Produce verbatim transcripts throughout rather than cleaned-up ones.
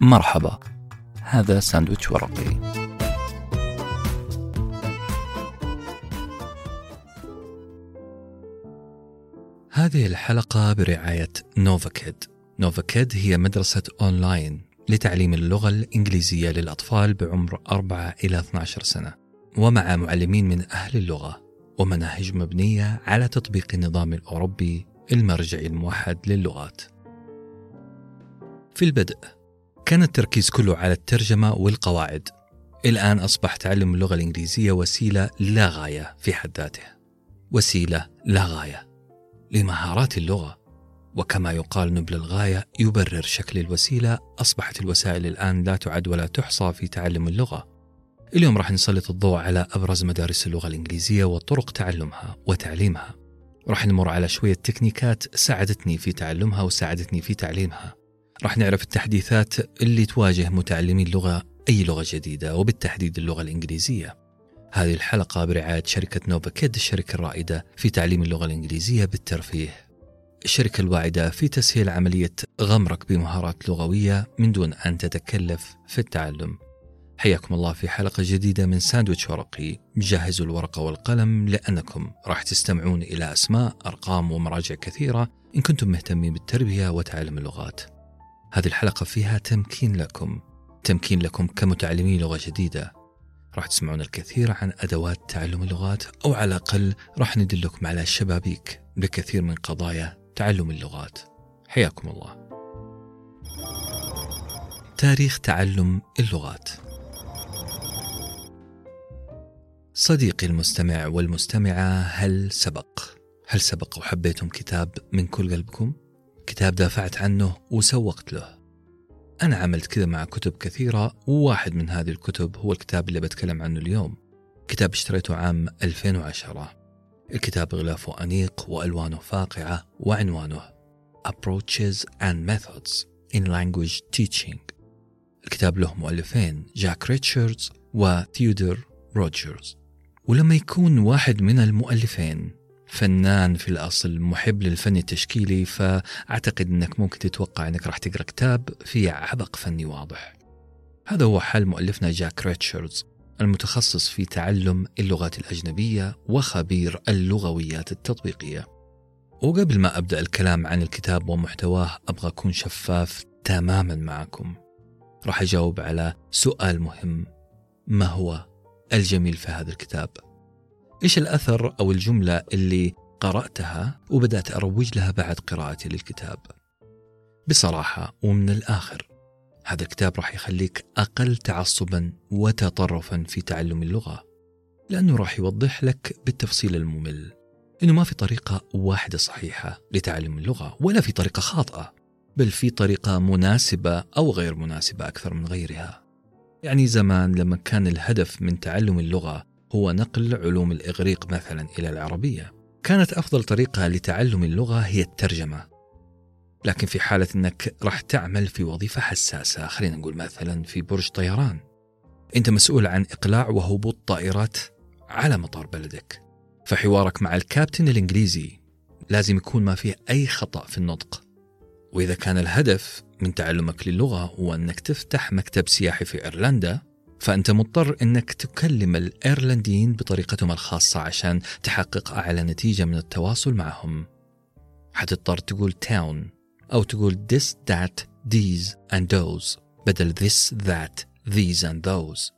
مرحبا، هذا ساندويتش ورقي. هذه الحلقة برعاية نوفاكيد. نوفاكيد هي مدرسة أونلاين لتعليم اللغة الإنجليزية للأطفال بعمر أربعة إلى اثني عشر سنة، ومع معلمين من أهل اللغة، ومناهج مبنية على تطبيق النظام الأوروبي المرجعي الموحد للغات. في البدء كان التركيز كله على الترجمة والقواعد. الآن أصبح تعلم اللغة الإنجليزية وسيلة لا غاية في حد ذاته، وسيلة لا غاية لمهارات اللغة. وكما يقال نبل الغاية يبرر شكل الوسيلة، أصبحت الوسائل الآن لا تعد ولا تحصى في تعلم اللغة. اليوم راح نسلط الضوء على أبرز مدارس اللغة الإنجليزية وطرق تعلمها وتعليمها. راح نمر على شوية تكنيكات ساعدتني في تعلمها وساعدتني في تعليمها. راح نعرف التحديثات اللي تواجه متعلمي اللغة، أي لغة جديدة وبالتحديد اللغة الإنجليزية. هذه الحلقة برعاية شركة نوفاكيد، الشركة الرائدة في تعليم اللغة الإنجليزية بالترفيه، الشركة الواعدة في تسهيل عملية غمرك بمهارات لغوية من دون أن تتكلف في التعلم. حياكم الله في حلقة جديدة من ساندويتش ورقي. جهزوا الورقة والقلم لأنكم راح تستمعون إلى أسماء، أرقام ومراجع كثيرة إن كنتم مهتمين بالتربية وتعلم اللغات. هذه الحلقة فيها تمكين لكم، تمكين لكم كمتعلمي لغة جديدة. راح تسمعون الكثير عن أدوات تعلم اللغات، أو على الأقل راح ندلكم على شبابيك لكثير من قضايا تعلم اللغات. حياكم الله. تاريخ تعلم اللغات. صديقي المستمع والمستمعة، هل سبق هل سبق وحبيتم كتاب من كل قلبكم؟ كتاب دافعت عنه وسوقت له. أنا عملت كذا مع كتب كثيرة، وواحد من هذه الكتب هو الكتاب اللي بتكلم عنه اليوم. كتاب اشتريته عام ألفين وعشرة. الكتاب غلافه أنيق وألوانه فاقعة، وعنوانه Approaches and Methods in Language Teaching. الكتاب له مؤلفين، جاك ريتشاردز وثيودور روجرز. ولما يكون واحد من المؤلفين فنان في الأصل، محب للفن التشكيلي، فأعتقد أنك ممكن تتوقع أنك راح تقرأ كتاب فيه عبق فني واضح. هذا هو حال مؤلفنا جاك ريتشاردز، المتخصص في تعلم اللغات الأجنبية وخبير اللغويات التطبيقية. وقبل ما أبدأ الكلام عن الكتاب ومحتواه، أبغى أكون شفاف تماما معكم. راح أجاوب على سؤال مهم: ما هو الجميل في هذا الكتاب؟ إيش الأثر أو الجملة اللي قرأتها وبدأت أروج لها بعد قراءتي للكتاب؟ بصراحة ومن الآخر، هذا الكتاب راح يخليك أقل تعصبا وتطرفا في تعلم اللغة، لأنه راح يوضح لك بالتفصيل الممل إنه ما في طريقة واحدة صحيحة لتعلم اللغة، ولا في طريقة خاطئة، بل في طريقة مناسبة أو غير مناسبة أكثر من غيرها. يعني زمان لما كان الهدف من تعلم اللغة هو نقل علوم الإغريق مثلا إلى العربية، كانت أفضل طريقة لتعلم اللغة هي الترجمة. لكن في حالة أنك راح تعمل في وظيفة حساسة، خلينا نقول مثلا في برج طيران، أنت مسؤول عن إقلاع وهبوط طائرات على مطار بلدك، فحوارك مع الكابتن الإنجليزي لازم يكون ما فيه أي خطأ في النطق. وإذا كان الهدف من تعلمك للغة هو أنك تفتح مكتب سياحي في إيرلندا، فأنت مضطر أنك تكلم الإيرلنديين بطريقتهم الخاصة عشان تحقق أعلى نتيجة من التواصل معهم. حتضطر تقول town، أو تقول this, that, these and those بدل this, that, these and those.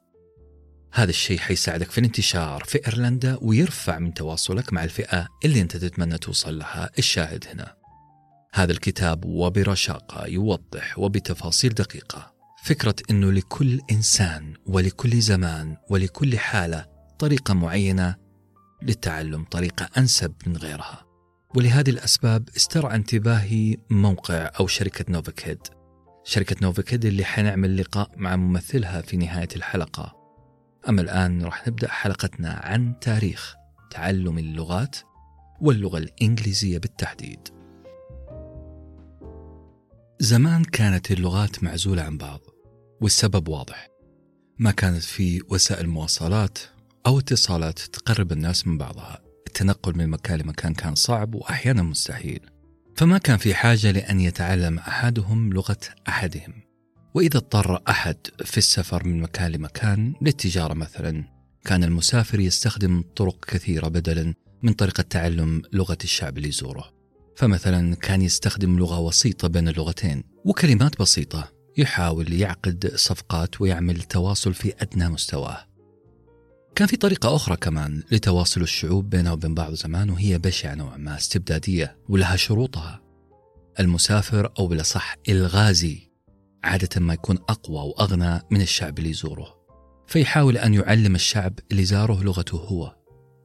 هذا الشيء حيساعدك في الانتشار في إيرلندا، ويرفع من تواصلك مع الفئة اللي أنت تتمنى توصل لها. الشاهد هنا، هذا الكتاب وبرشاقة يوضح وبتفاصيل دقيقة فكرة أنه لكل إنسان ولكل زمان ولكل حالة طريقة معينة للتعلم، طريقة أنسب من غيرها. ولهذه الأسباب استرعى انتباهي موقع أو شركة نوفاكيد شركة نوفاكيد اللي حنعمل لقاء مع ممثلها في نهاية الحلقة. أما الآن راح نبدأ حلقتنا عن تاريخ تعلم اللغات واللغة الإنجليزية بالتحديد. زمان كانت اللغات معزولة عن بعض، والسبب واضح: ما كانت في وسائل مواصلات أو اتصالات تقرب الناس من بعضها. التنقل من مكان لمكان كان صعب وأحيانا مستحيل، فما كان في حاجة لأن يتعلم أحدهم لغة أحدهم، وإذا اضطر أحد في السفر من مكان لمكان للتجارة مثلا، كان المسافر يستخدم طرق كثيرة بدلا من طريقة تعلم لغة الشعب اللي يزوره. فمثلا كان يستخدم لغة وسيطة بين اللغتين وكلمات بسيطة، يحاول يعقد صفقات ويعمل تواصل في أدنى مستواه. كان في طريقة أخرى كمان لتواصل الشعوب بينها وبين بعض زمان، وهي بشعة نوعا ما، استبدادية ولها شروطها. المسافر أو بالأصح الغازي عادة ما يكون أقوى وأغنى من الشعب اللي يزوره، فيحاول أن يعلم الشعب اللي زاره لغته هو.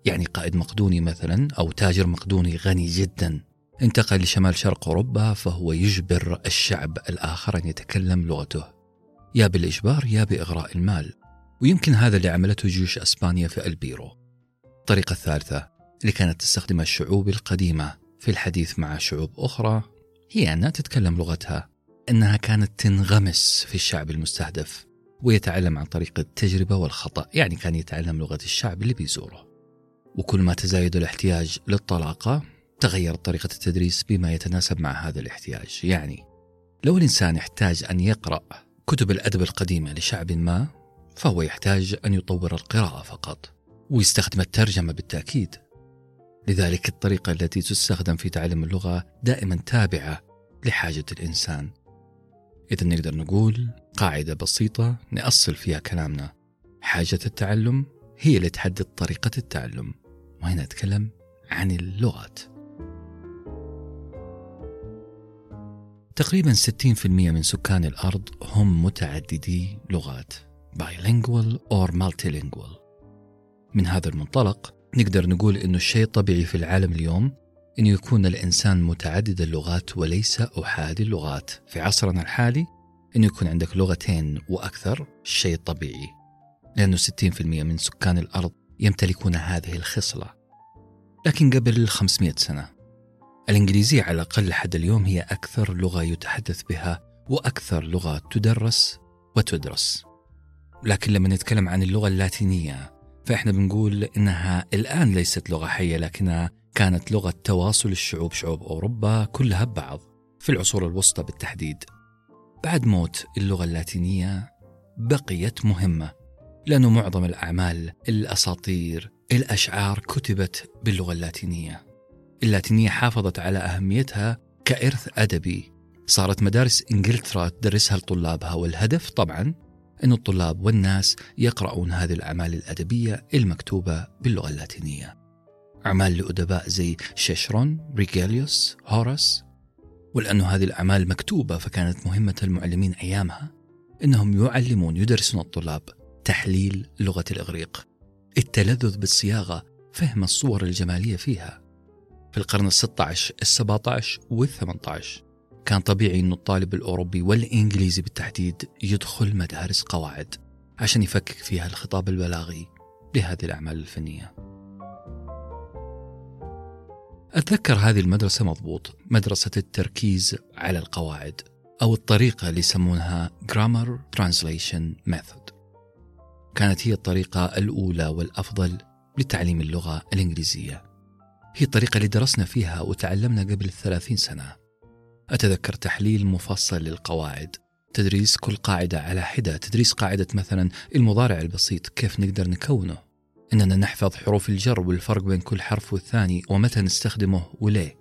يعني قائد مقدوني مثلا أو تاجر مقدوني غني جدا انتقل لشمال شرق أوروبا، فهو يجبر الشعب الآخر أن يتكلم لغته، يا بالإجبار يا بإغراء المال. ويمكن هذا اللي عملته جيوش أسبانيا في البيرو. الطريقة الثالثة اللي كانت تستخدمها الشعوب القديمة في الحديث مع شعوب أخرى هي أنها تتكلم لغتها، أنها كانت تنغمس في الشعب المستهدف ويتعلم عن طريق التجربة والخطأ. يعني كان يتعلم لغة الشعب اللي بيزوره. وكل ما تزايد الاحتياج للطلاقة تغيرت طريقة التدريس بما يتناسب مع هذا الاحتياج. يعني لو الإنسان احتاج أن يقرأ كتب الأدب القديمة لشعب ما، فهو يحتاج أن يطور القراءة فقط ويستخدم الترجمة بالتأكيد. لذلك الطريقة التي تستخدم في تعلم اللغة دائما تابعة لحاجة الإنسان. إذا نقدر نقول قاعدة بسيطة نأصل فيها كلامنا: حاجة التعلم هي اللي تحدد طريقة التعلم. وهنا نتكلم عن اللغات. تقريبا ستين بالمئة من سكان الأرض هم متعددي لغات، bilingual or multilingual. من هذا المنطلق نقدر نقول إنه الشيء طبيعي في العالم اليوم إنه يكون الإنسان متعدد اللغات وليس أحادي اللغات. في عصرنا الحالي إنه يكون عندك لغتين وأكثر شيء طبيعي، لأنه ستين بالمئة من سكان الأرض يمتلكون هذه الخصلة. لكن قبل خمسمئة سنة الإنجليزية على الأقل حد اليوم هي أكثر لغة يتحدث بها وأكثر لغة تدرس وتدرس. لكن لما نتكلم عن اللغة اللاتينية فإحنا بنقول إنها الآن ليست لغة حية، لكنها كانت لغة تواصل الشعوب، شعوب أوروبا كلها ببعض في العصور الوسطى بالتحديد. بعد موت اللغة اللاتينية بقيت مهمة، لأنه معظم الأعمال، الأساطير، الأشعار كتبت باللغة اللاتينية. اللاتينية حافظت على أهميتها كإرث أدبي، صارت مدارس إنجلترا تدرسها لطلابها، والهدف طبعاً أن الطلاب والناس يقرؤون هذه الأعمال الأدبية المكتوبة باللغة اللاتينية. أعمال لأدباء زي شيشرون، ريجيليوس، هوراس. ولأن هذه الأعمال مكتوبة فكانت مهمة المعلمين أيامها أنهم يعلمون، يدرسون الطلاب تحليل لغة الإغريق، التلذذ بالصياغة، فهم الصور الجمالية فيها. في القرن الستة عشر، السبعة عشر والثمانية عشر كان طبيعي أن الطالب الأوروبي والإنجليزي بالتحديد يدخل مدارس قواعد عشان يفكك فيها الخطاب البلاغي لهذه الأعمال الفنية. أتذكر هذه المدرسة مضبوط، مدرسة التركيز على القواعد، أو الطريقة اللي يسمونها Grammar Translation Method. كانت هي الطريقة الأولى والأفضل لتعليم اللغة الإنجليزية، هي الطريقة اللي درسنا فيها وتعلمنا قبل ثلاثين سنة. أتذكر تحليل مفصل للقواعد، تدريس كل قاعدة على حدة، تدريس قاعدة مثلا المضارع البسيط كيف نقدر نكونه، إننا نحفظ حروف الجر والفرق بين كل حرف والثاني ومتى نستخدمه وليه.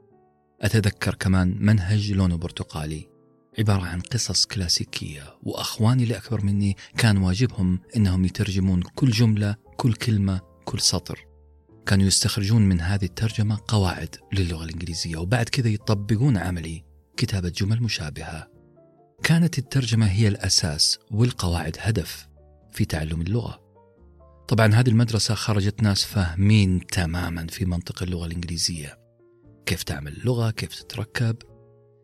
أتذكر كمان منهج لونه برتقالي، عبارة عن قصص كلاسيكية، وأخواني اللي أكبر مني كان واجبهم إنهم يترجمون كل جملة، كل كلمة، كل سطر. كانوا يستخرجون من هذه الترجمة قواعد للغة الإنجليزية، وبعد كذا يطبقون عملي كتابة جمل مشابهة. كانت الترجمة هي الأساس والقواعد هدف في تعلم اللغة. طبعا هذه المدرسة خرجت ناس فاهمين تماما في منطق اللغة الإنجليزية، كيف تعمل اللغة، كيف تتركب،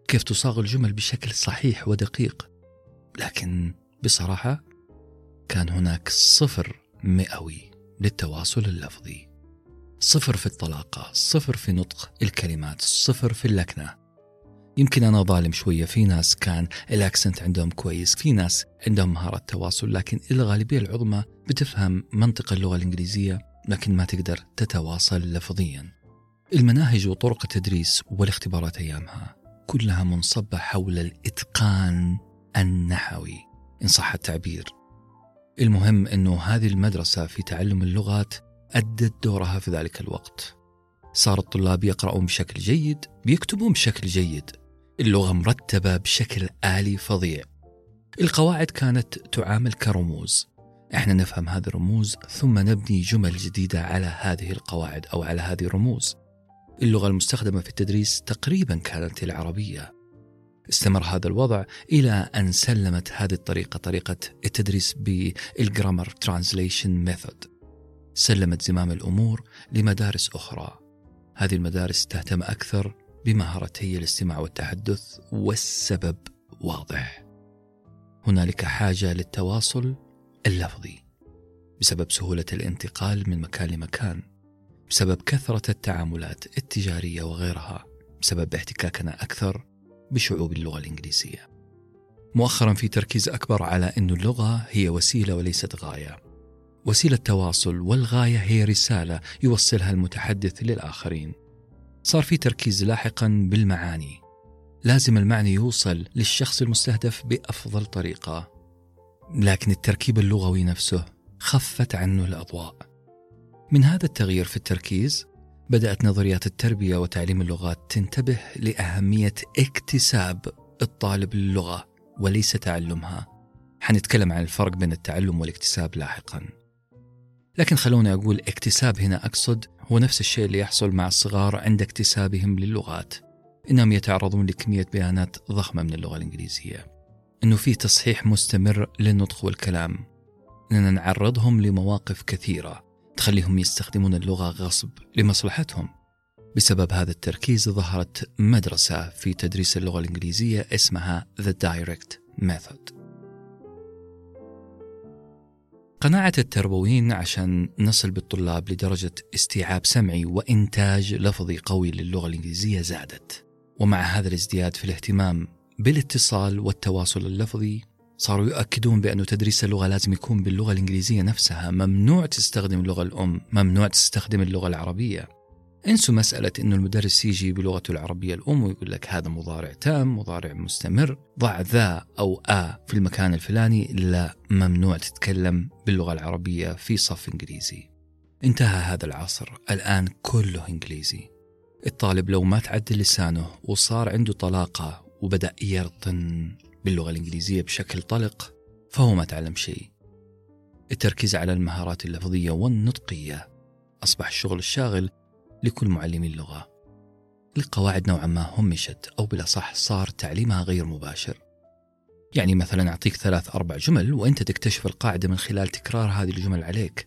كيف تصاغ الجمل بشكل صحيح ودقيق. لكن بصراحة كان هناك صفر مئوي للتواصل اللفظي، صفر في الطلاقة، صفر في نطق الكلمات، صفر في اللكنة. يمكن أنا ظالم شوية، في ناس كان الأكسنت عندهم كويس، في ناس عندهم مهارة تواصل، لكن الغالبية العظمى بتفهم منطق اللغة الإنجليزية لكن ما تقدر تتواصل لفظيا. المناهج وطرق التدريس والاختبارات أيامها كلها منصبة حول الإتقان النحوي، إن صح التعبير. المهم أنه هذه المدرسة في تعلم اللغات أدت دورها في ذلك الوقت. صار الطلاب يقرؤون بشكل جيد، بيكتبون بشكل جيد، اللغة مرتبة بشكل آلي فظيع. القواعد كانت تعامل كرموز، احنا نفهم هذه الرموز ثم نبني جمل جديدة على هذه القواعد أو على هذه الرموز. اللغة المستخدمة في التدريس تقريبا كانت العربية. استمر هذا الوضع إلى أن سلمت هذه الطريقة، طريقة التدريس بالجرامر ترانزليشن ميثود، سلمت زمام الأمور لمدارس أخرى. هذه المدارس تهتم أكثر بمهارتي الاستماع والتحدث، والسبب واضح، هنالك حاجة للتواصل اللفظي بسبب سهولة الانتقال من مكان لمكان، بسبب كثرة التعاملات التجارية وغيرها، بسبب احتكاكنا أكثر بشعوب اللغة الإنجليزية. مؤخرا في تركيز أكبر على أن اللغة هي وسيلة وليست غاية، وسيلة تواصل، والغاية هي رسالة يوصلها المتحدث للآخرين. صار في تركيز لاحقا بالمعاني، لازم المعنى يوصل للشخص المستهدف بأفضل طريقة، لكن التركيب اللغوي نفسه خفت عنه الأضواء. من هذا التغيير في التركيز بدأت نظريات التربية وتعليم اللغات تنتبه لأهمية اكتساب الطالب للغة وليس تعلمها. حنتكلم عن الفرق بين التعلم والاكتساب لاحقا، لكن خلوني أقول اكتساب هنا أقصد هو نفس الشيء اللي يحصل مع الصغار عند اكتسابهم للغات، إنهم يتعرضون لكمية بيانات ضخمة من اللغة الإنجليزية، إنه في تصحيح مستمر للنطق والكلام، إننا نعرضهم لمواقف كثيرة تخليهم يستخدمون اللغة غصب لمصلحتهم. بسبب هذا التركيز ظهرت مدرسة في تدريس اللغة الإنجليزية اسمها The Direct Method. قناعة التربويين عشان نصل بالطلاب لدرجة استيعاب سمعي وإنتاج لفظي قوي للغة الإنجليزية زادت، ومع هذا الازدياد في الاهتمام بالاتصال والتواصل اللفظي صاروا يؤكدون بأن تدريس اللغة لازم يكون باللغة الإنجليزية نفسها، ممنوع تستخدم اللغة الأم، ممنوع تستخدم اللغة العربية. انسوا مسألة أنه المدرس يجي بلغته العربية الأم ويقول لك هذا مضارع تام، مضارع مستمر، ضع ذا أو آ في المكان الفلاني، لا، ممنوع تتكلم باللغة العربية في صف إنجليزي. انتهى هذا العصر، الآن كله إنجليزي. الطالب لو ما تعدل لسانه وصار عنده طلاقة وبدأ يرطن باللغة الإنجليزية بشكل طلق فهو ما تعلم شيء. التركيز على المهارات اللفظية والنطقية أصبح الشغل الشاغل لكل معلمي اللغة. القواعد نوعا ما همشت، أو بلا صح صار تعليمها غير مباشر. يعني مثلا أعطيك ثلاث أربع جمل وأنت تكتشف القاعدة من خلال تكرار هذه الجمل عليك،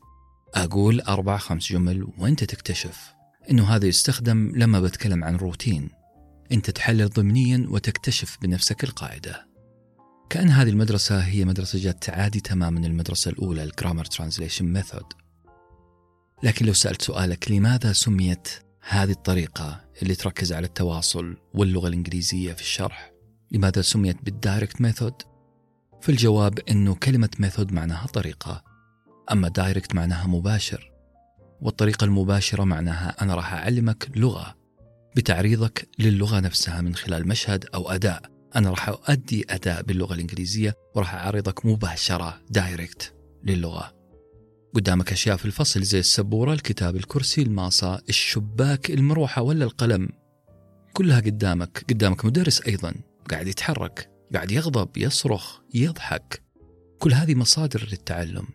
أقول أربع خمس جمل وأنت تكتشف أنه هذا يستخدم لما بتكلم عن روتين، أنت تحلل ضمنيا وتكتشف بنفسك القاعدة. كأن هذه المدرسة هي مدرسة جات تعادي تماما المدرسة الأولى، الجرامر ترانزليشن ميثود. لكن لو سألت سؤالك لماذا سميت هذه الطريقة اللي تركز على التواصل واللغة الإنجليزية في الشرح، لماذا سميت بالدايركت ميثود؟ فالجواب أنه كلمة ميثود معناها طريقة، أما دايركت معناها مباشر، والطريقة المباشرة معناها أنا راح أعلمك لغة بتعريضك للغة نفسها من خلال مشهد أو أداء، أنا راح أؤدي أداء باللغة الإنجليزية وراح أعرضك مباشرة دايركت للغة. قدامك أشياء في الفصل زي السبورة، الكتاب، الكرسي، الماصة، الشباك، المروحة ولا القلم، كلها قدامك. قدامك مدرس أيضا قاعد يتحرك، قاعد يغضب، يصرخ، يضحك، كل هذه مصادر للتعلم.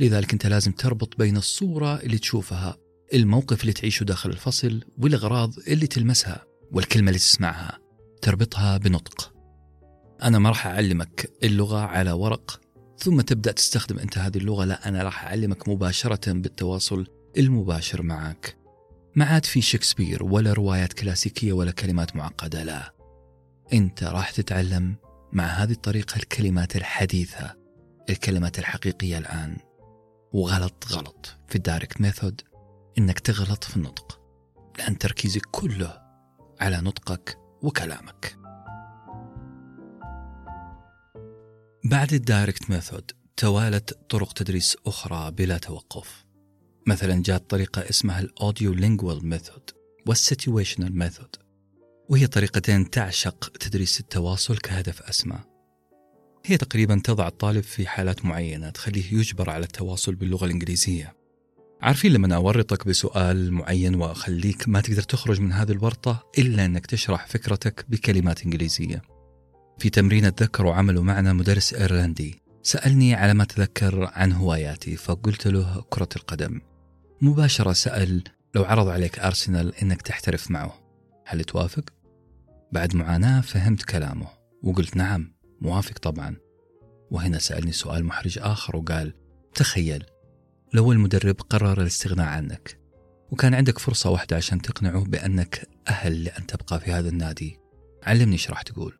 لذلك أنت لازم تربط بين الصورة اللي تشوفها، الموقف اللي تعيشه داخل الفصل، والأغراض اللي تلمسها، والكلمة اللي تسمعها، تربطها بنطق. أنا ما راح أعلمك اللغة على ورق ثم تبدأ تستخدم أنت هذه اللغة، لا، أنا راح أعلمك مباشرة بالتواصل المباشر معك. ما عاد في شكسبير ولا روايات كلاسيكية ولا كلمات معقدة، لا، أنت راح تتعلم مع هذه الطريقة الكلمات الحديثة، الكلمات الحقيقية الآن. وغلط غلط في الدايركت ميثود إنك تغلط في النطق، لأن تركيزك كله على نطقك وكلامك. بعد الدايركت ميثود توالت طرق تدريس أخرى بلا توقف. مثلا جاءت طريقة اسمها الأوديو-لينجوال ميثود والسيتويشنال ميثود، وهي طريقتين تعشق تدريس التواصل كهدف أسمى. هي تقريبا تضع الطالب في حالات معينة تخليه يجبر على التواصل باللغة الإنجليزية. عارفين لما أورطك بسؤال معين وأخليك ما تقدر تخرج من هذه الورطة إلا أنك تشرح فكرتك بكلمات إنجليزية؟ في تمرين أتذكر وعمله معنا مدرس إيرلندي سألني على ما أتذكر عن هواياتي، فقلت له كرة القدم. مباشرة سأل لو عرض عليك أرسنال إنك تحترف معه هل توافق؟ بعد معاناة فهمت كلامه وقلت نعم موافق طبعا. وهنا سألني سؤال محرج آخر وقال تخيل لو المدرب قرر الاستغناء عنك وكان عندك فرصة واحدة عشان تقنعه بأنك أهل لأن تبقى في هذا النادي، علمني إيش راح تقول؟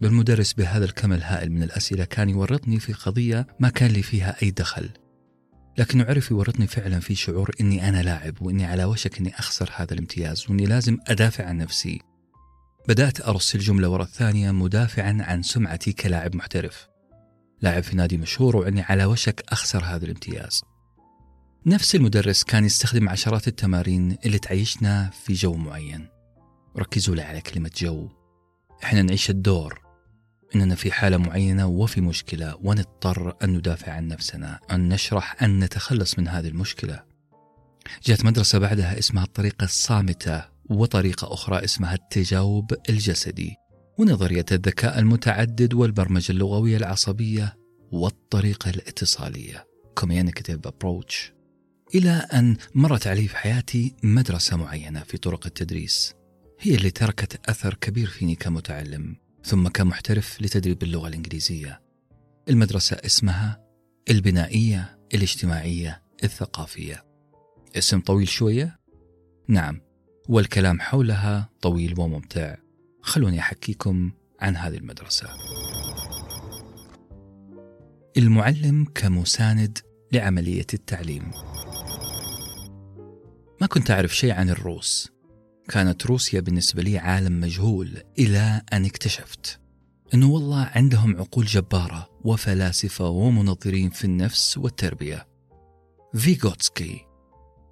بالمدرس بهذا الكم الهائل من الأسئلة كان يورطني في قضية ما كان لي فيها أي دخل، لكن عرف يورطني فعلا في شعور إني أنا لاعب وإني على وشك إني أخسر هذا الامتياز وإني لازم أدافع عن نفسي. بدأت أرسل جملة وراء الثانية مدافعا عن سمعتي كلاعب محترف، لاعب في نادي مشهور، وإني على وشك أخسر هذا الامتياز. نفس المدرس كان يستخدم عشرات التمارين اللي تعيشنا في جو معين. ركزوا لي على كلمة جو، إحنا نعيش الدور إننا في حالة معينة وفي مشكلة ونضطر أن ندافع عن نفسنا، أن نشرح، أن نتخلص من هذه المشكلة. جاءت مدرسة بعدها اسمها الطريقة الصامتة وطريقة أخرى اسمها التجاوب الجسدي ونظرية الذكاء المتعدد والبرمجة اللغوية العصبية والطريقة الاتصالية Communicative Approach، إلى أن مرت علي في حياتي مدرسة معينة في طرق التدريس هي اللي تركت أثر كبير فيني كمتعلم ثم كمحترف لتدريب اللغة الإنجليزية. المدرسة اسمها البنائية الاجتماعية الثقافية، اسم طويل شوية نعم، والكلام حولها طويل وممتع. خلوني أحكيكم عن هذه المدرسة. المعلم كمساند لعملية التعليم. ما كنت أعرف شيء عن الروس، كانت روسيا بالنسبة لي عالم مجهول، إلى أن اكتشفت أنه والله عندهم عقول جبارة وفلاسفة ومنظرين في النفس والتربية. فيغوتسكي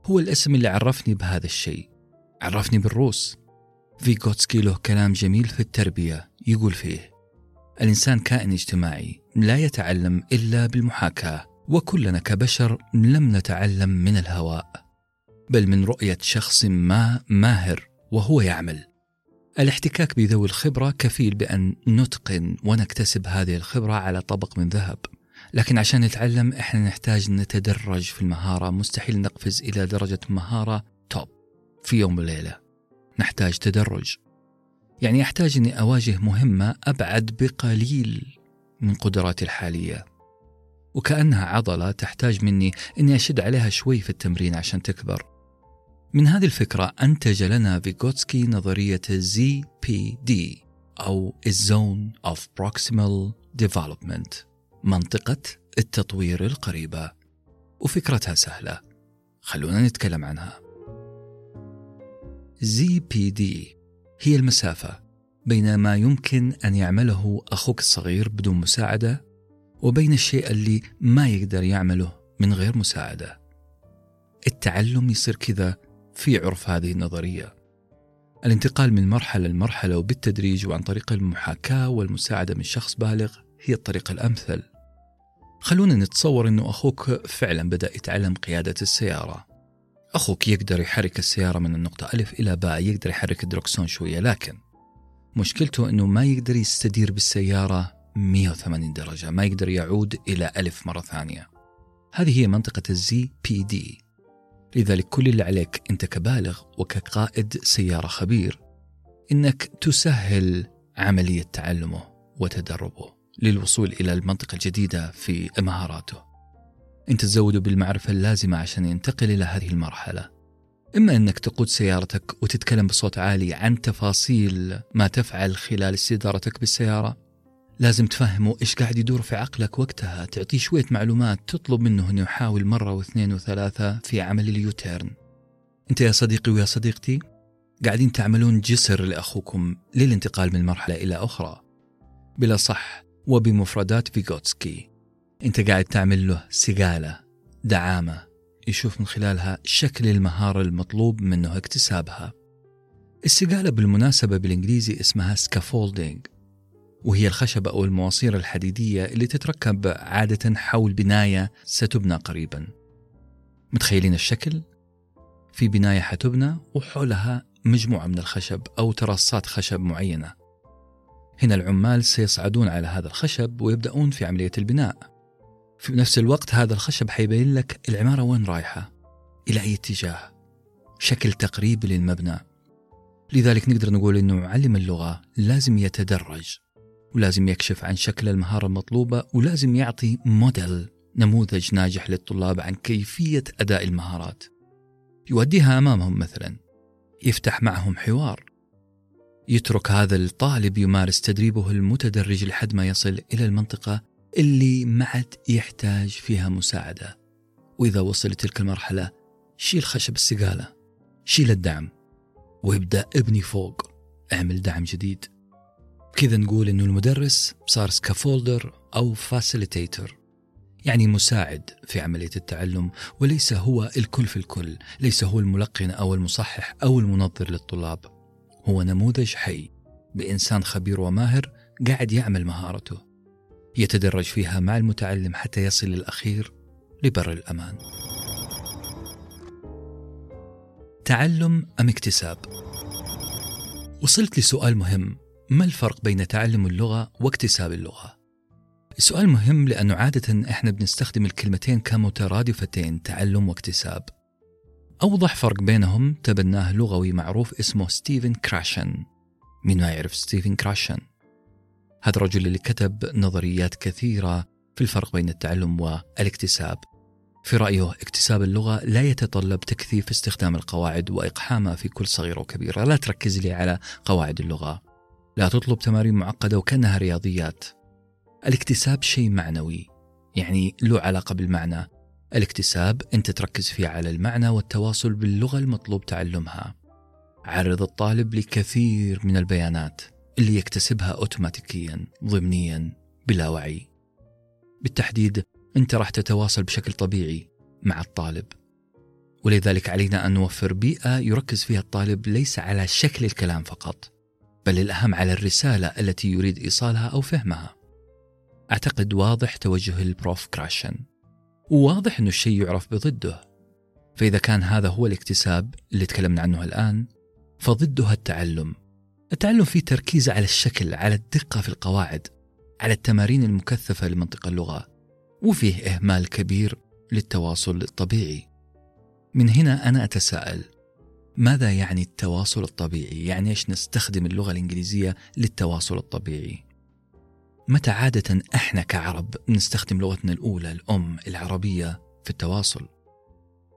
هو الاسم اللي عرفني بهذا الشيء، عرفني بالروس. فيغوتسكي له كلام جميل في التربية يقول فيه الإنسان كائن اجتماعي لا يتعلم إلا بالمحاكاة، وكلنا كبشر لم نتعلم من الهواء بل من رؤية شخص ما ماهر وهو يعمل. الاحتكاك بذوي الخبرة كفيل بأن نتقن ونكتسب هذه الخبرة على طبق من ذهب، لكن عشان نتعلم إحنا نحتاج نتدرج في المهارة، مستحيل نقفز إلى درجة مهارة توب في يوم وليلة، نحتاج تدرج. يعني أحتاج أني أواجه مهمة أبعد بقليل من قدراتي الحالية وكأنها عضلة تحتاج مني أني أشد عليها شوي في التمرين عشان تكبر. من هذه الفكرة أنتج لنا فيغوتسكي نظرية زد أو Zone of Proximal Development، منطقة التطوير القريبة، وفكرتها سهلة خلونا نتكلم عنها. زد هي المسافة بين ما يمكن أن يعمله أخوك الصغير بدون مساعدة وبين الشيء اللي ما يقدر يعمله من غير مساعدة. التعلم يصير كذا في عرف هذه النظرية، الانتقال من مرحلة لمرحلة وبالتدريج وعن طريق المحاكاة والمساعدة من شخص بالغ هي الطريقة الأمثل. خلونا نتصور أنه أخوك فعلا بدأ يتعلم قيادة السيارة، أخوك يقدر يحرك السيارة من النقطة ألف إلى باء، يقدر يحرك الدركسون شوية، لكن مشكلته أنه ما يقدر يستدير بالسيارة مئة وثمانين درجة، ما يقدر يعود إلى ألف مرة ثانية. هذه هي منطقة الزي بي دي. لذلك كل اللي عليك أنت كبالغ وكقائد سيارة خبير إنك تسهل عملية تعلمه وتدربه للوصول إلى المنطقة الجديدة في مهاراته. أنت تزوده بالمعرفة اللازمة عشان ينتقل إلى هذه المرحلة، إما أنك تقود سيارتك وتتكلم بصوت عالي عن تفاصيل ما تفعل خلال استدارتك بالسيارة، لازم تفهمه إيش قاعد يدور في عقلك وقتها، تعطيه شوية معلومات، تطلب منه أنه يحاول مرة واثنين وثلاثة في عمل اليوتيرن. أنت يا صديقي ويا صديقتي قاعدين تعملون جسر لأخوكم للانتقال من مرحلة إلى أخرى. بلا صح وبمفردات فيغوتسكي أنت قاعد تعمل له سقالة، دعامة يشوف من خلالها شكل المهارة المطلوب منه اكتسابها. السقالة بالمناسبة بالإنجليزي اسمها scaffolding، وهي الخشبة أو المواصير الحديدية اللي تتركب عادة حول بناية ستبنى قريبا. متخيلين الشكل؟ في بناية حتبنى وحولها مجموعة من الخشب أو تراصات خشب معينة. هنا العمال سيصعدون على هذا الخشب ويبدأون في عملية البناء. في نفس الوقت هذا الخشب حيبين لك العمارة وين رايحة، إلى أي اتجاه، شكل تقريبي للمبنى. لذلك نقدر نقول إنه معلم اللغة لازم يتدرج، ولازم يكشف عن شكل المهارة المطلوبة، ولازم يعطي موديل، نموذج ناجح للطلاب عن كيفية أداء المهارات، يوديها أمامهم مثلا، يفتح معهم حوار، يترك هذا الطالب يمارس تدريبه المتدرج لحد ما يصل إلى المنطقة اللي ما عاد يحتاج فيها مساعدة. وإذا وصل لتلك المرحلة شيل خشب السقالة، شيل الدعم، ويبدأ ابني فوق، اعمل دعم جديد. كذا نقول إنه المدرس صار سكافولدر أو فاسيليتيتر، يعني مساعد في عملية التعلم، وليس هو الكل في الكل، ليس هو الملقن أو المصحح أو المنظر للطلاب. هو نموذج حي بإنسان خبير وماهر قاعد يعمل مهارته، يتدرج فيها مع المتعلم حتى يصل الأخير لبر الأمان. تعلم أم اكتساب؟ وصلت لسؤال مهم، ما الفرق بين تعلم اللغة واكتساب اللغة؟ السؤال مهم لأنه عادة إحنا بنستخدم الكلمتين كمترادفتين، تعلم واكتساب. أوضح فرق بينهم تبناه لغوي معروف اسمه ستيفن كراشن. مين ما يعرف ستيفن كراشن؟ هذا الرجل اللي كتب نظريات كثيرة في الفرق بين التعلم والاكتساب. في رأيه اكتساب اللغة لا يتطلب تكثيف استخدام القواعد وإقحامها في كل صغيرة وكبيرة. لا تركز لي على قواعد اللغة، لا تطلب تمارين معقدة وكأنها رياضيات. الاكتساب شيء معنوي، يعني له علاقة بالمعنى. الاكتساب أنت تركز فيه على المعنى والتواصل باللغة المطلوب تعلمها. عرض الطالب لكثير من البيانات اللي يكتسبها أوتوماتيكيا، ضمنيا، بلا وعي. بالتحديد أنت راح تتواصل بشكل طبيعي مع الطالب، ولذلك علينا أن نوفر بيئة يركز فيها الطالب ليس على شكل الكلام فقط، بل الأهم على الرسالة التي يريد إيصالها أو فهمها. أعتقد واضح توجه البروف كراشن، وواضح أنه الشيء يعرف بضده. فإذا كان هذا هو الاكتساب اللي تكلمنا عنه الآن، فضدها التعلم. التعلم فيه تركيز على الشكل، على الدقة في القواعد، على التمارين المكثفة لمنطق اللغة، وفيه إهمال كبير للتواصل الطبيعي. من هنا أنا أتساءل، ماذا يعني التواصل الطبيعي؟ يعني إيش نستخدم اللغة الإنجليزية للتواصل الطبيعي؟ متى عادة إحنا كعرب نستخدم لغتنا الأولى الأم العربية في التواصل؟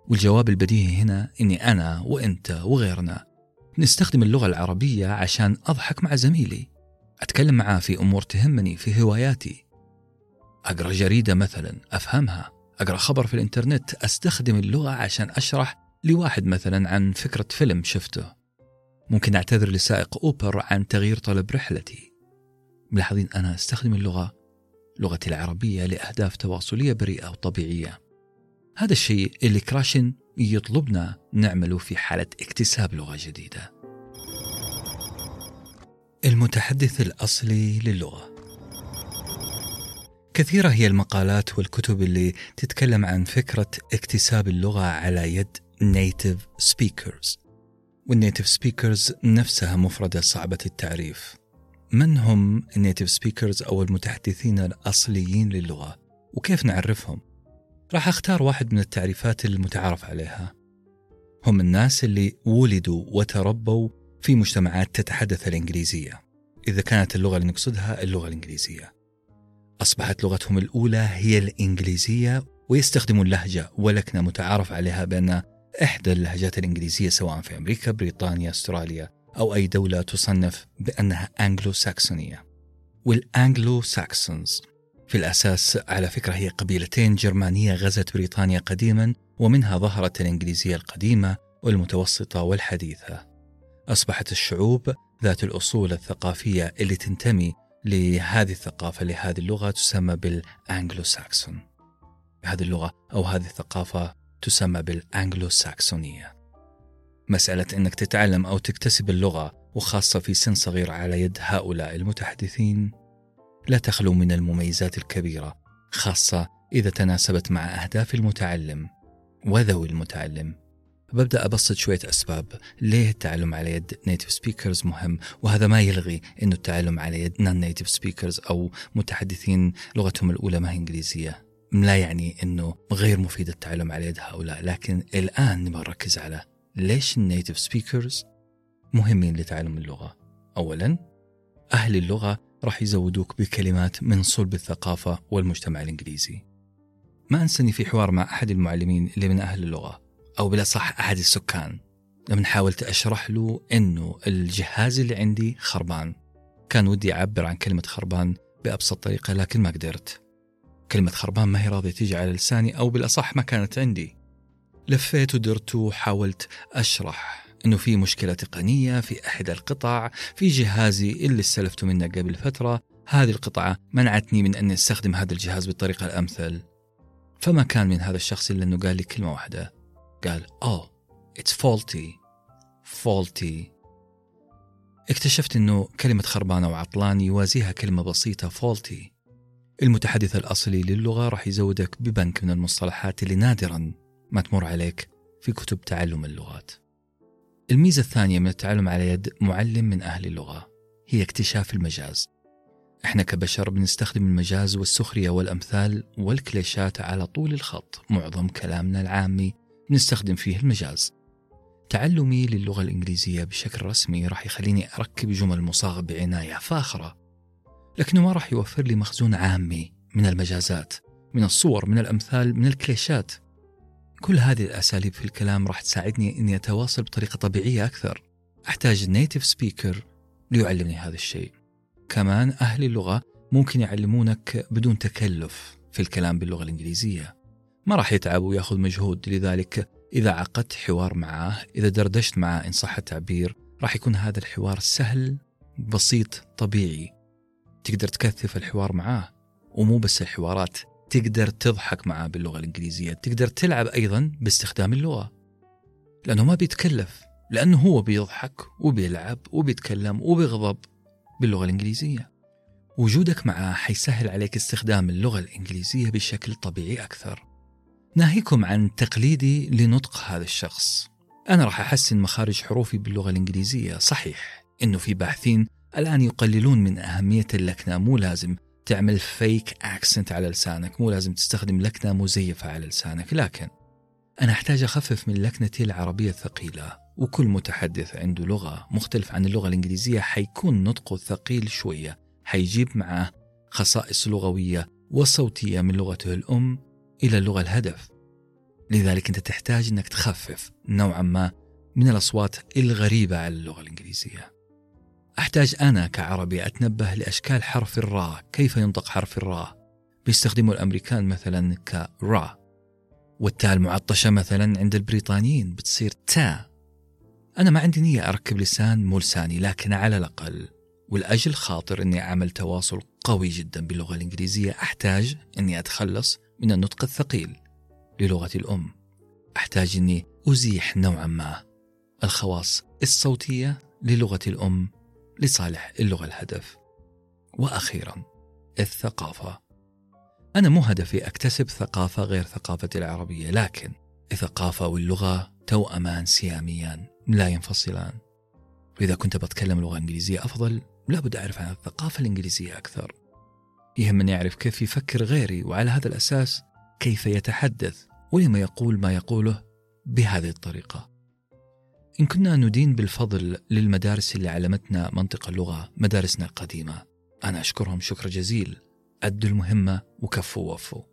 والجواب البديهي هنا إني أنا وإنت وغيرنا نستخدم اللغة العربية عشان أضحك مع زميلي، أتكلم معاه في أمور تهمني، في هواياتي، أقرأ جريدة مثلا أفهمها، أقرأ خبر في الإنترنت، أستخدم اللغة عشان أشرح لواحد مثلا عن فكرة فيلم شفته، ممكن أعتذر لسائق أوبر عن تغيير طلب رحلتي. ملاحظين أنا أستخدم اللغة، لغتي العربية، لأهداف تواصلية بريئة وطبيعية. هذا الشيء اللي كراشن يطلبنا نعمله في حالة اكتساب لغة جديدة. المتحدث الأصلي للغة. كثيرة هي المقالات والكتب اللي تتكلم عن فكرة اكتساب اللغة على يد native speakers، والnative speakers نفسها مفردة صعبة التعريف. من هم native speakers أو المتحدثين الأصليين للغة، وكيف نعرفهم؟ راح أختار واحد من التعريفات المتعارف عليها. هم الناس اللي ولدوا وتربوا في مجتمعات تتحدث الإنجليزية، إذا كانت اللغة اللي نقصدها اللغة الإنجليزية. أصبحت لغتهم الأولى هي الإنجليزية، ويستخدموا اللهجة ولكن متعارف عليها بأن إحدى اللهجات الإنجليزية، سواء في أمريكا، بريطانيا، أستراليا أو أي دولة، تصنف بأنها أنجلو ساكسونية. والأنجلو ساكسونز في الأساس على فكرة هي قبيلتين جرمانية غزت بريطانيا قديما، ومنها ظهرت الإنجليزية القديمة والمتوسطة والحديثة. أصبحت الشعوب ذات الأصول الثقافية اللي تنتمي لهذه الثقافة لهذه اللغة تسمى بالأنجلو ساكسون. هذه اللغة أو هذه الثقافة تسمى بالأنجلو ساكسونية. مسألة أنك تتعلم أو تكتسب اللغة وخاصة في سن صغير على يد هؤلاء المتحدثين لا تخلو من المميزات الكبيرة، خاصة إذا تناسبت مع أهداف المتعلم وذوي المتعلم. ببدأ أبسط شوية أسباب ليه التعلم على يد native speakers مهم، وهذا ما يلغي أنه التعلم على يد non-native speakers أو متحدثين لغتهم الأولى ما هي إنجليزية لا يعني أنه غير مفيد التعلم على يد هؤلاء، لكن الآن نبغى نركز على ليش النيتيف سبيكرز مهمين لتعلم اللغة. أولاً، أهل اللغة راح يزودوك بكلمات من صلب الثقافة والمجتمع الإنجليزي. ما أنسني في حوار مع أحد المعلمين اللي من أهل اللغة، أو بلا صح أحد السكان، لما حاولت أشرح له أنه الجهاز اللي عندي خربان، كان ودي أعبر عن كلمة خربان بأبسط طريقة لكن ما قدرت. كلمة خربان ما هي راضية تيجي على لساني، أو بالأصح ما كانت عندي. لفيت ودرت وحاولت أشرح أنه في مشكلة تقنية في أحد القطع في جهازي اللي استلفته منه قبل فترة، هذه القطعة منعتني من أن أستخدم هذا الجهاز بالطريقة الأمثل. فما كان من هذا الشخص إلا أنه قال لي كلمة واحدة، قال oh it's faulty faulty. اكتشفت أنه كلمة خربانة وعطلان يوازيها كلمة بسيطة faulty. المتحدث الأصلي للغة راح يزودك ببنك من المصطلحات اللي نادراً ما تمر عليك في كتب تعلم اللغات. الميزة الثانية من التعلم على يد معلم من أهل اللغة هي اكتشاف المجاز. احنا كبشر بنستخدم المجاز والسخرية والأمثال والكليشات على طول الخط، معظم كلامنا العامي بنستخدم فيه المجاز. تعلمي للغة الإنجليزية بشكل رسمي راح يخليني أركب جمل مصاغة بعناية فاخرة، لكنه ما راح يوفر لي مخزون عامي من المجازات، من الصور، من الأمثال، من الكليشات. كل هذه الأساليب في الكلام راح تساعدني أني أتواصل بطريقة طبيعية أكثر. أحتاج نيتيف سبيكر ليعلمني هذا الشيء. كمان أهل اللغة ممكن يعلمونك بدون تكلف في الكلام باللغة الإنجليزية، ما راح يتعب ويأخذ مجهود، لذلك إذا عقدت حوار معاه، إذا دردشت معاه إن صح التعبير، راح يكون هذا الحوار سهل، بسيط، طبيعي. تقدر تكثف الحوار معاه، ومو بس الحوارات، تقدر تضحك معاه باللغة الإنجليزية، تقدر تلعب أيضا باستخدام اللغة، لأنه ما بيتكلف، لأنه هو بيضحك وبيلعب وبيتكلم وبيغضب باللغة الإنجليزية. وجودك معاه حيسهل عليك استخدام اللغة الإنجليزية بشكل طبيعي أكثر. ناهيكم عن تقليدي لنطق هذا الشخص، أنا راح أحسن مخارج حروفي باللغة الإنجليزية. صحيح إنه في باحثين الآن يقللون من أهمية اللكنة، مو لازم تعمل فيك أكسنت على لسانك، مو لازم تستخدم لكنة مزيفة على لسانك، لكن أنا أحتاج أخفف من لكنتي العربية الثقيلة. وكل متحدث عنده لغة مختلف عن اللغة الإنجليزية حيكون نطقه ثقيل شوية، حيجيب معه خصائص لغوية وصوتية من لغته الأم إلى اللغة الهدف. لذلك أنت تحتاج أنك تخفف نوعا ما من الأصوات الغريبة على اللغة الإنجليزية. أحتاج أنا كعربي أتنبه لأشكال حرف الراء، كيف ينطق حرف الراء. بيستخدموا الأمريكان مثلا كراء، والتاء المعطشة مثلا عند البريطانيين بتصير تا. أنا ما عندي نية أركب لسان مو لساني، لكن على الأقل والأجل خاطر أني أعمل تواصل قوي جدا باللغة الإنجليزية، أحتاج أني أتخلص من النطق الثقيل للغتي الأم. أحتاج أني أزيح نوعا ما الخواص الصوتية للغتي الأم لصالح اللغة الهدف. وأخيرا الثقافة، أنا مو هدفي أكتسب ثقافة غير ثقافة العربية، لكن الثقافة واللغة توأمان سياميان لا ينفصلان. وإذا كنت بتكلم لغة إنجليزية أفضل، لابد أعرف عن الثقافة الإنجليزية أكثر، يهمني أعرف كيف يفكر غيري، وعلى هذا الأساس كيف يتحدث، ولما يقول ما يقوله بهذه الطريقة. إن كنا ندين بالفضل للمدارس اللي علمتنا منطق اللغة، مدارسنا القديمة، أنا أشكرهم شكر جزيل، أدوا المهمة وكفوا ووفوا،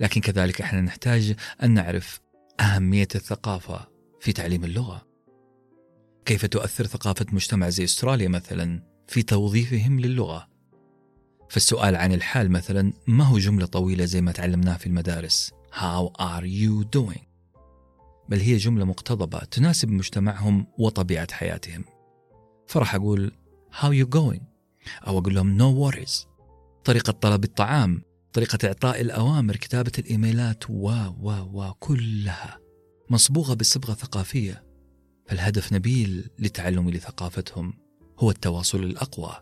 لكن كذلك إحنا نحتاج أن نعرف أهمية الثقافة في تعليم اللغة. كيف تؤثر ثقافة مجتمع زي أستراليا مثلا في توظيفهم للغة؟ فالسؤال عن الحال مثلا ما هو جملة طويلة زي ما تعلمناها في المدارس How are you doing؟ بل هي جملة مقتضبة تناسب مجتمعهم وطبيعة حياتهم. فرح أقول How you going؟ أو أقول لهم No worries. طريقة طلب الطعام، طريقة إعطاء الأوامر، كتابة الإيميلات، و و و كلها مصبوغة بصبغة ثقافية. فالهدف نبيل لتعلمي لثقافتهم هو التواصل الأقوى.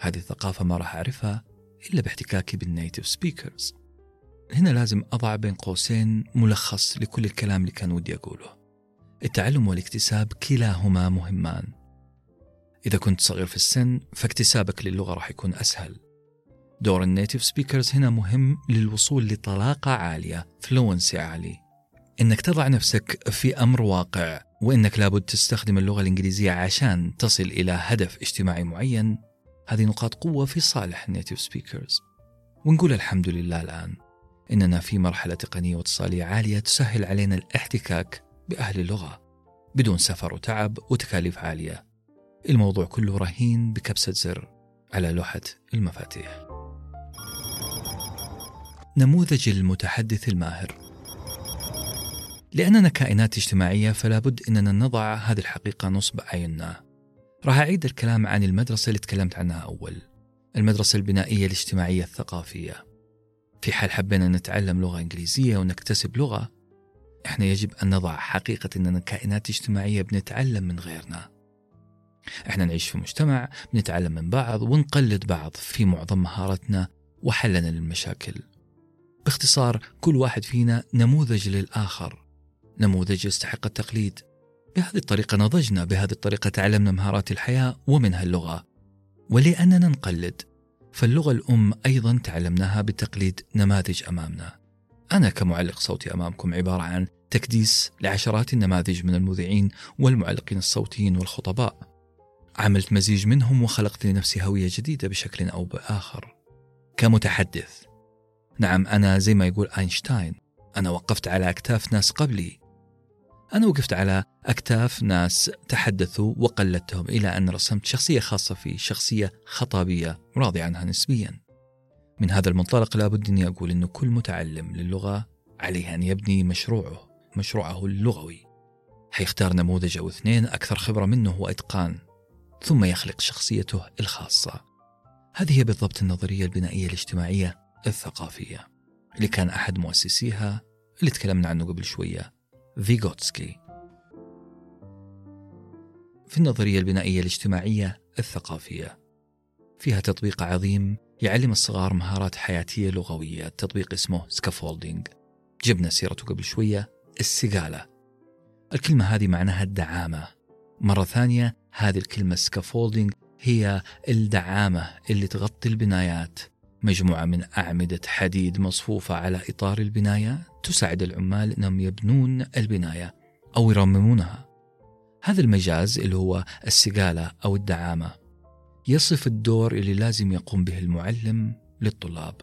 هذه الثقافة ما راح أعرفها إلا باحتكاكي بالنيتيف سبيكرز. هنا لازم أضع بين قوسين ملخص لكل الكلام اللي كان ودي أقوله. التعلم والاكتساب كلاهما مهمان. إذا كنت صغير في السن فاكتسابك للغة راح يكون أسهل. دور النيتيف سبيكرز هنا مهم للوصول لطلاقة عالية، فلوينسي عالي، إنك تضع نفسك في أمر واقع وإنك لابد تستخدم اللغة الإنجليزية عشان تصل إلى هدف اجتماعي معين. هذه نقاط قوة في صالح النيتيف سبيكرز. ونقول الحمد لله الآن إننا في مرحلة تقنية واتصالية عالية تسهل علينا الاحتكاك بأهل اللغة بدون سفر وتعب وتكاليف عالية. الموضوع كله رهين بكبسة زر على لوحة المفاتيح. نموذج المتحدث الماهر. لأننا كائنات اجتماعية فلا بد أننا نضع هذه الحقيقة نصب عيننا. راح أعيد الكلام عن المدرسة اللي تكلمت عنها أول، المدرسة البنائية الاجتماعية الثقافية. في حال حبينا نتعلم لغة إنجليزية ونكتسب لغة، إحنا يجب أن نضع حقيقة أننا كائنات اجتماعية بنتعلم من غيرنا. إحنا نعيش في مجتمع، بنتعلم من بعض ونقلد بعض في معظم مهاراتنا وحلنا للمشاكل. باختصار، كل واحد فينا نموذج للآخر، نموذج يستحق التقليد. بهذه الطريقة نضجنا، بهذه الطريقة تعلمنا مهارات الحياة ومنها اللغة. ولأننا نقلد، فاللغة الأم أيضا تعلمناها بتقليد نماذج أمامنا. أنا كمعلق صوتي أمامكم عبارة عن تكديس لعشرات النماذج من المذيعين والمعلقين الصوتيين والخطباء. عملت مزيج منهم وخلقت لنفسي هوية جديدة بشكل أو بآخر. كمتحدث، نعم أنا زي ما يقول أينشتاين، أنا وقفت على أكتاف ناس قبلي. أنا وقفت على أكتاف ناس تحدثوا وقلدتهم إلى أن رسمت شخصية خاصة في شخصية خطابية راضي عنها نسبيا. من هذا المنطلق لابد أني أقول أن كل متعلم للغة عليه أن يبني مشروعه مشروعه اللغوي. حيختار نموذج أو اثنين أكثر خبرة منه وإتقان، ثم يخلق شخصيته الخاصة. هذه هي بالضبط النظرية البنائية الاجتماعية الثقافية اللي كان أحد مؤسسيها اللي تكلمنا عنه قبل شوية، فيغوتسكي. في النظرية البنائية الاجتماعية الثقافية فيها تطبيق عظيم يعلم الصغار مهارات حياتية لغوية. التطبيق اسمه scaffolding، جبنا سيرته قبل شوية. السقالة، الكلمة هذه معناها الدعامة. مرة ثانية، هذه الكلمة scaffolding هي الدعامة اللي تغطي البنايات، مجموعة من أعمدة حديد مصفوفة على إطار البناية تساعد العمال أنهم يبنون البناية أو يرممونها. هذا المجاز اللي هو السقالة أو الدعامة يصف الدور اللي لازم يقوم به المعلم للطلاب،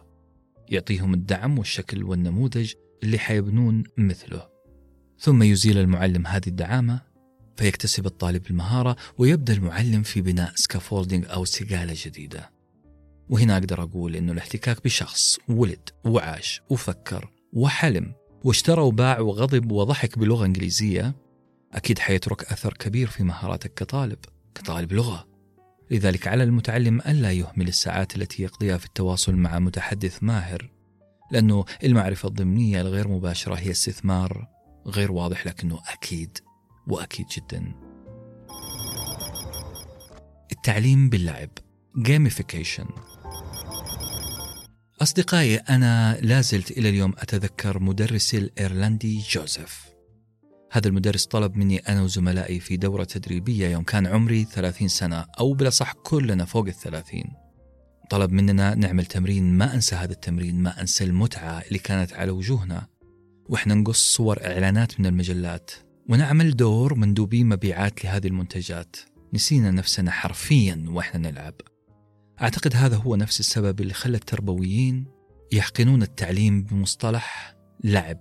يعطيهم الدعم والشكل والنموذج اللي حيبنون مثله. ثم يزيل المعلم هذه الدعامة فيكتسب الطالب المهارة، ويبدأ المعلم في بناء سكافولدينج أو سقالة جديدة. وهنا أقدر أقول إنه الاحتكاك بشخص ولد وعاش وفكر وحلم واشترى وباع وغضب وضحك بلغة إنجليزية أكيد حيترك أثر كبير في مهاراتك كطالب كطالب لغة. لذلك على المتعلم ألا يهمل الساعات التي يقضيها في التواصل مع متحدث ماهر، لأنه المعرفة الضمنية الغير مباشرة هي استثمار غير واضح لكنه أكيد وأكيد جدا. التعليم باللعب، gamification. أصدقائي، أنا لازلت إلى اليوم أتذكر مدرسي الإيرلندي جوزيف. هذا المدرس طلب مني أنا وزملائي في دورة تدريبية يوم كان عمري ثلاثين سنة، أو بلا صح كلنا فوق الثلاثين. طلب مننا نعمل تمرين. ما أنسى هذا التمرين، ما أنسى المتعة اللي كانت على وجوهنا وإحنا نقص صور إعلانات من المجلات ونعمل دور مندوبي مبيعات لهذه المنتجات. نسينا نفسنا حرفيا وإحنا نلعب. أعتقد هذا هو نفس السبب اللي خلى التربويين يحقنون التعليم بمصطلح لعب.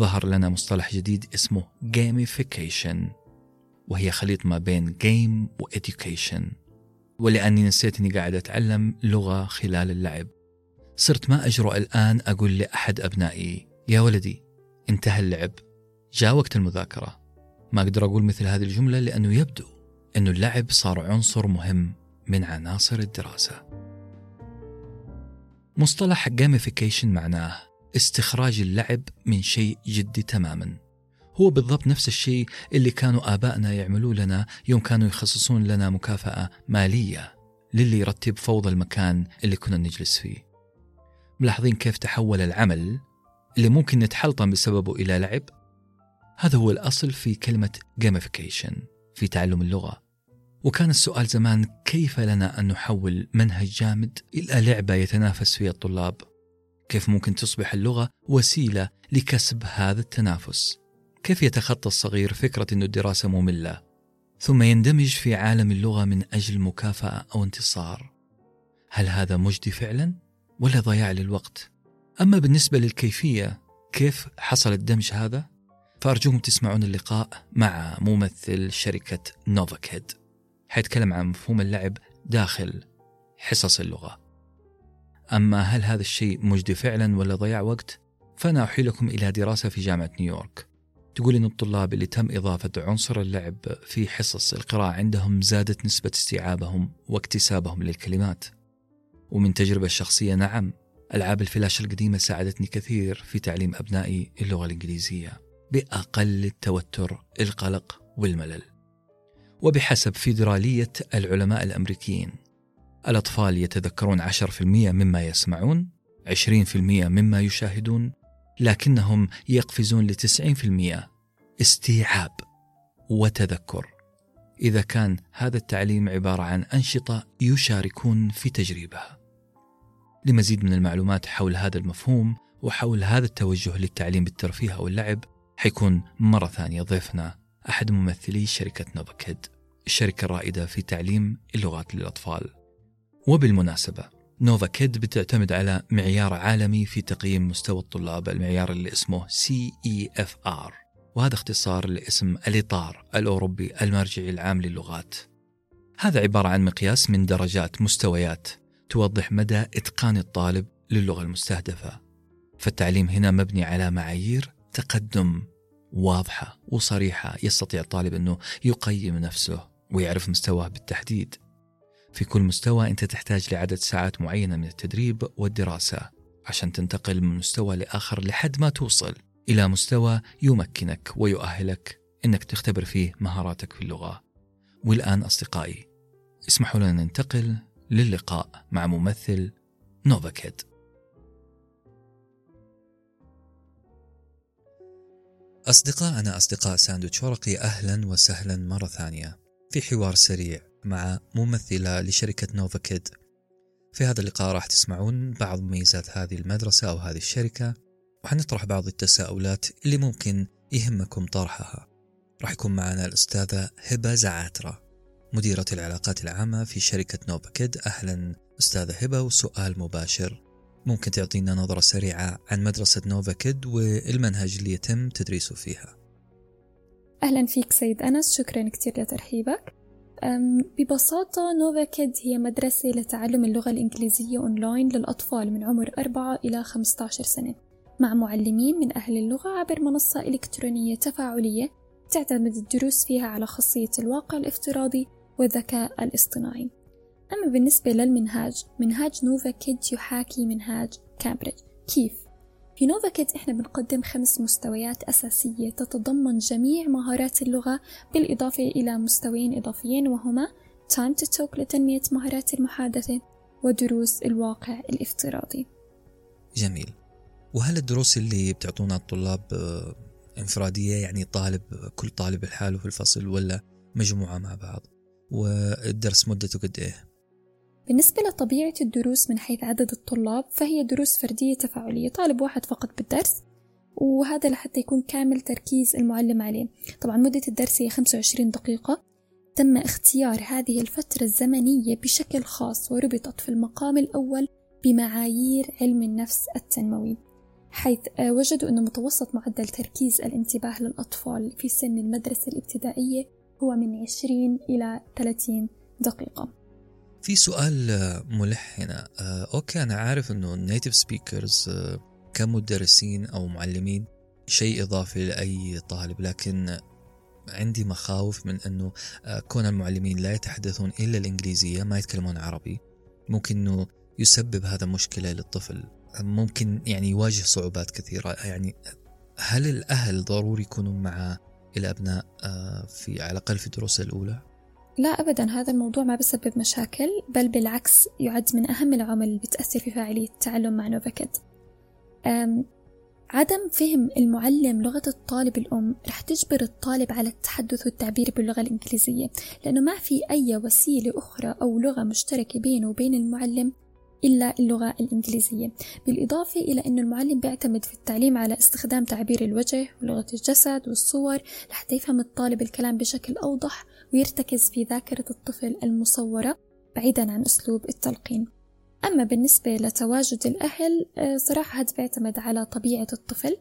ظهر لنا مصطلح جديد اسمه gamification، وهي خليط ما بين game وeducation. ولأني نسيت أني قاعد أتعلم لغة خلال اللعب، صرت ما أجرؤ الآن أقول لأحد أبنائي يا ولدي انتهى اللعب، جاء وقت المذاكرة. ما أقدر أقول مثل هذه الجملة لأنه يبدو أنه اللعب صار عنصر مهم من عناصر الدراسة. مصطلح gamification معناه استخراج اللعب من شيء جدي تماما. هو بالضبط نفس الشيء اللي كانوا آبائنا يعملوا لنا يوم كانوا يخصصون لنا مكافأة مالية للي يرتب فوضى المكان اللي كنا نجلس فيه. ملاحظين كيف تحول العمل اللي ممكن نتحلطم بسببه إلى لعب؟ هذا هو الأصل في كلمة gamification في تعلم اللغة. وكان السؤال زمان كيف لنا أن نحول منهج جامد إلى لعبة يتنافس فيها الطلاب؟ كيف ممكن تصبح اللغة وسيلة لكسب هذا التنافس؟ كيف يتخطى الصغير فكرة أن الدراسة مملة ثم يندمج في عالم اللغة من أجل مكافأة أو انتصار؟ هل هذا مجدي فعلا ولا ضياع للوقت؟ أما بالنسبة للكيفية كيف حصل الدمج هذا؟ فأرجوكم تسمعون اللقاء مع ممثل شركة نوفاكيد حيتكلم عن مفهوم اللعب داخل حصص اللغة. أما هل هذا الشيء مجدي فعلا ولا ضياع وقت؟ فأنا أحيلكم إلى دراسة في جامعة نيويورك تقول إن الطلاب اللي تم إضافة عنصر اللعب في حصص القراءة عندهم زادت نسبة استيعابهم واكتسابهم للكلمات. ومن تجربة شخصية، نعم، ألعاب الفلاش القديمة ساعدتني كثير في تعليم أبنائي اللغة الإنجليزية بأقل التوتر، القلق والملل. وبحسب فيدرالية العلماء الأمريكيين، الأطفال يتذكرون عشرة بالمئة مما يسمعون، عشرين بالمئة مما يشاهدون، لكنهم يقفزون ل تسعين بالمئة استيعاب وتذكر إذا كان هذا التعليم عبارة عن أنشطة يشاركون في تجريبها. لمزيد من المعلومات حول هذا المفهوم وحول هذا التوجه للتعليم بالترفيه أو اللعب، حيكون مرة ثانية ضيفنا أحد ممثلي شركة نوفاكيد، الشركة الرائدة في تعليم اللغات للأطفال. وبالمناسبة نوفاكيد بتعتمد على معيار عالمي في تقييم مستوى الطلاب، المعيار اللي اسمه سي إي إف آر، وهذا اختصار لاسم الإطار الأوروبي المرجعي العام للغات. هذا عبارة عن مقياس من درجات مستويات توضح مدى إتقان الطالب للغة المستهدفة. فالتعليم هنا مبني على معايير تقدم واضحة وصريحة، يستطيع الطالب أنه يقيم نفسه ويعرف مستواه بالتحديد. في كل مستوى أنت تحتاج لعدد ساعات معينة من التدريب والدراسة عشان تنتقل من مستوى لآخر لحد ما توصل إلى مستوى يمكنك ويؤهلك أنك تختبر فيه مهاراتك في اللغة. والآن أصدقائي، اسمحوا لنا ننتقل للقاء مع ممثل نوفاكيد. أصدقائنا أصدقاء ساندويتش ورقي، أهلا وسهلا مرة ثانية في حوار سريع مع ممثلة لشركة نوفاكيد. في هذا اللقاء راح تسمعون بعض ميزات هذه المدرسة أو هذه الشركة، وحنطرح بعض التساؤلات اللي ممكن يهمكم طرحها. راح يكون معنا الأستاذة هبة زعاترة، مديرة العلاقات العامة في شركة نوفاكيد. أهلا أستاذة هبة، وسؤال مباشر، ممكن تعطينا نظرة سريعة عن مدرسة نوفاكيد والمنهج اللي يتم تدريسه فيها؟ أهلا فيك سيد أنس، شكرا كثير لترحيبك. ببساطة نوفاكيد هي مدرسة لتعلم اللغة الإنجليزية أونلاين للأطفال من عمر أربعة إلى خمسة عشر سنة، مع معلمين من أهل اللغة عبر منصة إلكترونية تفاعلية تعتمد الدروس فيها على خاصية الواقع الافتراضي والذكاء الاصطناعي. أما بالنسبة للمنهاج، منهاج نوفاكيد يحاكي منهاج كامبريدج. كيف؟ في نوفاكيد إحنا بنقدم خمس مستويات أساسية تتضمن جميع مهارات اللغة، بالإضافة إلى مستويين إضافيين وهما Time to Talk لتنمية مهارات المحادثة، ودروس الواقع الافتراضي. جميل. وهل الدروس اللي بتعطونها الطلاب انفرادية، يعني طالب كل طالب لحاله في الفصل، ولا مجموعة مع بعض؟ والدرس مدته قد إيه؟ بالنسبة لطبيعة الدروس من حيث عدد الطلاب، فهي دروس فردية تفاعلية، طالب واحد فقط بالدرس، وهذا لحتى يكون كامل تركيز المعلم عليه. طبعا مدة الدرس هي خمسة وعشرين دقيقة. تم اختيار هذه الفترة الزمنية بشكل خاص، وربطت في المقام الأول بمعايير علم النفس التنموي، حيث وجدوا أن متوسط معدل تركيز الانتباه للأطفال في سن المدرسة الابتدائية هو من عشرين إلى ثلاثين دقيقة. في سؤال ملح هنا. أوكي، أنا عارف أنه النيتيف سبيكرز كمدرسين أو معلمين شيء إضافي لأي طالب، لكن عندي مخاوف من أنه كون المعلمين لا يتحدثون إلا الإنجليزية، ما يتكلمون عربي، ممكن أنه يسبب هذا مشكلة للطفل، ممكن يعني يواجه صعوبات كثيرة. يعني هل الأهل ضروري يكونوا مع الأبناء في على الأقل في الدروس الأولى؟ لا أبدا، هذا الموضوع ما بسبب مشاكل، بل بالعكس يعد من أهم العوامل اللي بتأثر في فاعلية التعلم مع نوفاكيد. عدم فهم المعلم لغة الطالب الأم رح تجبر الطالب على التحدث والتعبير باللغة الإنجليزية، لأنه ما في أي وسيلة أخرى أو لغة مشتركة بينه وبين المعلم إلا اللغة الإنجليزية. بالإضافة إلى أن المعلم بيعتمد في التعليم على استخدام تعبير الوجه ولغة الجسد والصور لحتى يفهم الطالب الكلام بشكل أوضح ويرتكز في ذاكرة الطفل المصورة بعيداً عن أسلوب التلقين. أما بالنسبة لتواجد الأهل، صراحة هذا بيعتمد على طبيعة الطفل.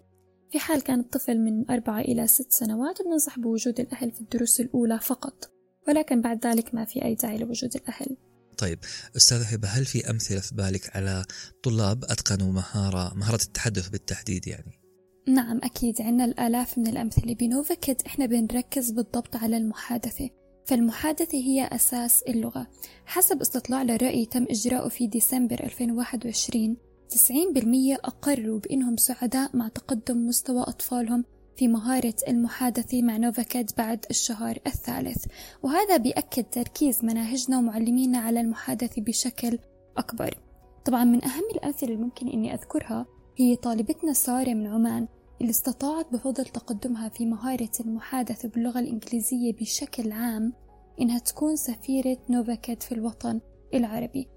في حال كان الطفل من أربعة إلى ست سنوات بننصح بوجود الأهل في الدروس الأولى فقط، ولكن بعد ذلك ما في أي داعي لوجود الأهل. طيب أستاذ هبة، هل في أمثلة في بالك على طلاب أتقنوا مهارة مهارة التحدث بالتحديد يعني؟ نعم أكيد، عندنا الآلاف من الأمثلة. بنوفاكيد إحنا بنركز بالضبط على المحادثة، فالمحادثة هي أساس اللغة. حسب استطلاع للرأي تم إجراؤه في ديسمبر ألفين وواحد وعشرين، تسعين بالمئة أقروا بأنهم سعداء مع تقدم مستوى أطفالهم في مهارة المحادثة مع نوفاكيد بعد الشهر الثالث، وهذا بيأكد تركيز مناهجنا ومعلمينا على المحادثة بشكل أكبر. طبعا من أهم الأمثلة اللي ممكن إني أذكرها هي طالبتنا سارة من عمان، اللي استطاعت بفضل تقدمها في مهارة المحادثة باللغة الإنجليزية بشكل عام إنها تكون سفيرة نوفاكيد في الوطن العربي.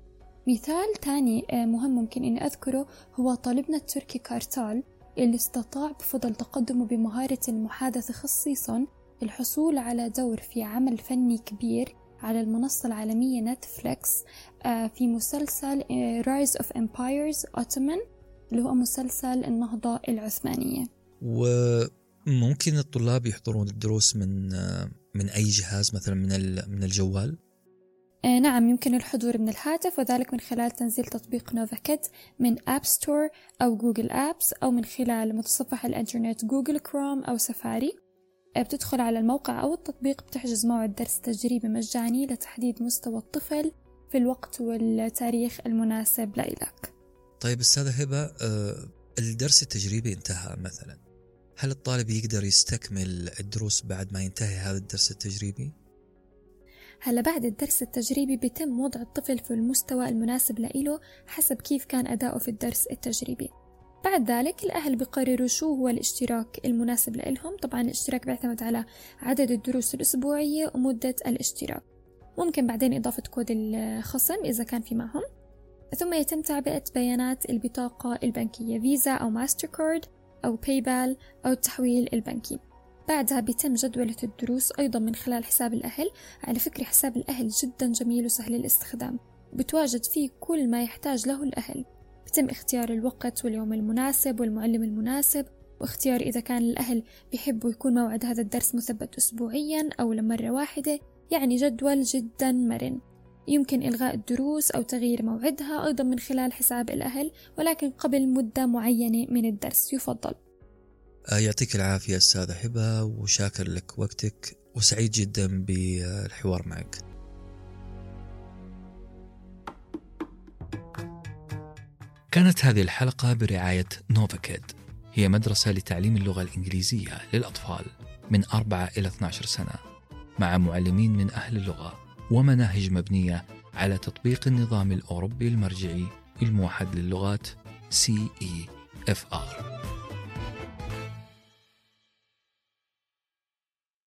مثال تاني مهم ممكن إني أذكره هو طالبنا التركي كارتال، اللي استطاع بفضل تقدمه بمهارة المحادثة خصيصاً الحصول على دور في عمل فني كبير على المنصة العالمية نتفليكس في مسلسل Rise of Empires Ottoman، اللي هو مسلسل النهضة العثمانية. وممكن الطلاب يحضرون الدروس من من أي جهاز، مثلاً من من الجوال؟ نعم، يمكن الحضور من الهاتف، وذلك من خلال تنزيل تطبيق نوفاكيد من أب ستور أو جوجل أبس، أو من خلال متصفح الإنترنت جوجل كروم أو سفاري. بتدخل على الموقع أو التطبيق، بتحجز موعد درس تجريبي مجاني لتحديد مستوى الطفل في الوقت والتاريخ المناسب لإلك. طيب أستاذة هبة، الدرس التجريبي انتهى مثلا، هل الطالب يقدر يستكمل الدروس بعد ما ينتهي هذا الدرس التجريبي؟ هلا بعد الدرس التجريبي بيتم وضع الطفل في المستوى المناسب لإله حسب كيف كان أداؤه في الدرس التجريبي. بعد ذلك الأهل بيقرروا شو هو الاشتراك المناسب لإلهم. طبعا الاشتراك بيعتمد على عدد الدروس الأسبوعية ومدة الاشتراك، ممكن بعدين إضافة كود الخصم إذا كان في معهم، ثم يتم تعبئة بيانات البطاقة البنكية فيزا أو ماستر كارد أو باي بال أو التحويل البنكي. بعدها بيتم جدولة الدروس أيضا من خلال حساب الأهل. على فكرة حساب الأهل جدا جميل وسهل الاستخدام، بتواجد فيه كل ما يحتاج له الأهل. بيتم اختيار الوقت واليوم المناسب والمعلم المناسب، واختيار إذا كان الأهل بيحبوا يكون موعد هذا الدرس مثبت أسبوعيا أو لمرة واحدة، يعني جدول جدا مرن. يمكن إلغاء الدروس أو تغيير موعدها أيضا من خلال حساب الأهل، ولكن قبل مدة معينة من الدرس يفضل. يعطيك العافية أستاذة هبة، وشاكر لك وقتك، وسعيد جدا بالحوار معك. كانت هذه الحلقة برعاية نوفاكيد، هي مدرسة لتعليم اللغة الإنجليزية للأطفال من أربعة إلى اثنا عشر سنة، مع معلمين من أهل اللغة، ومناهج مبنية على تطبيق النظام الأوروبي المرجعي الموحد للغات سي إي إف آر.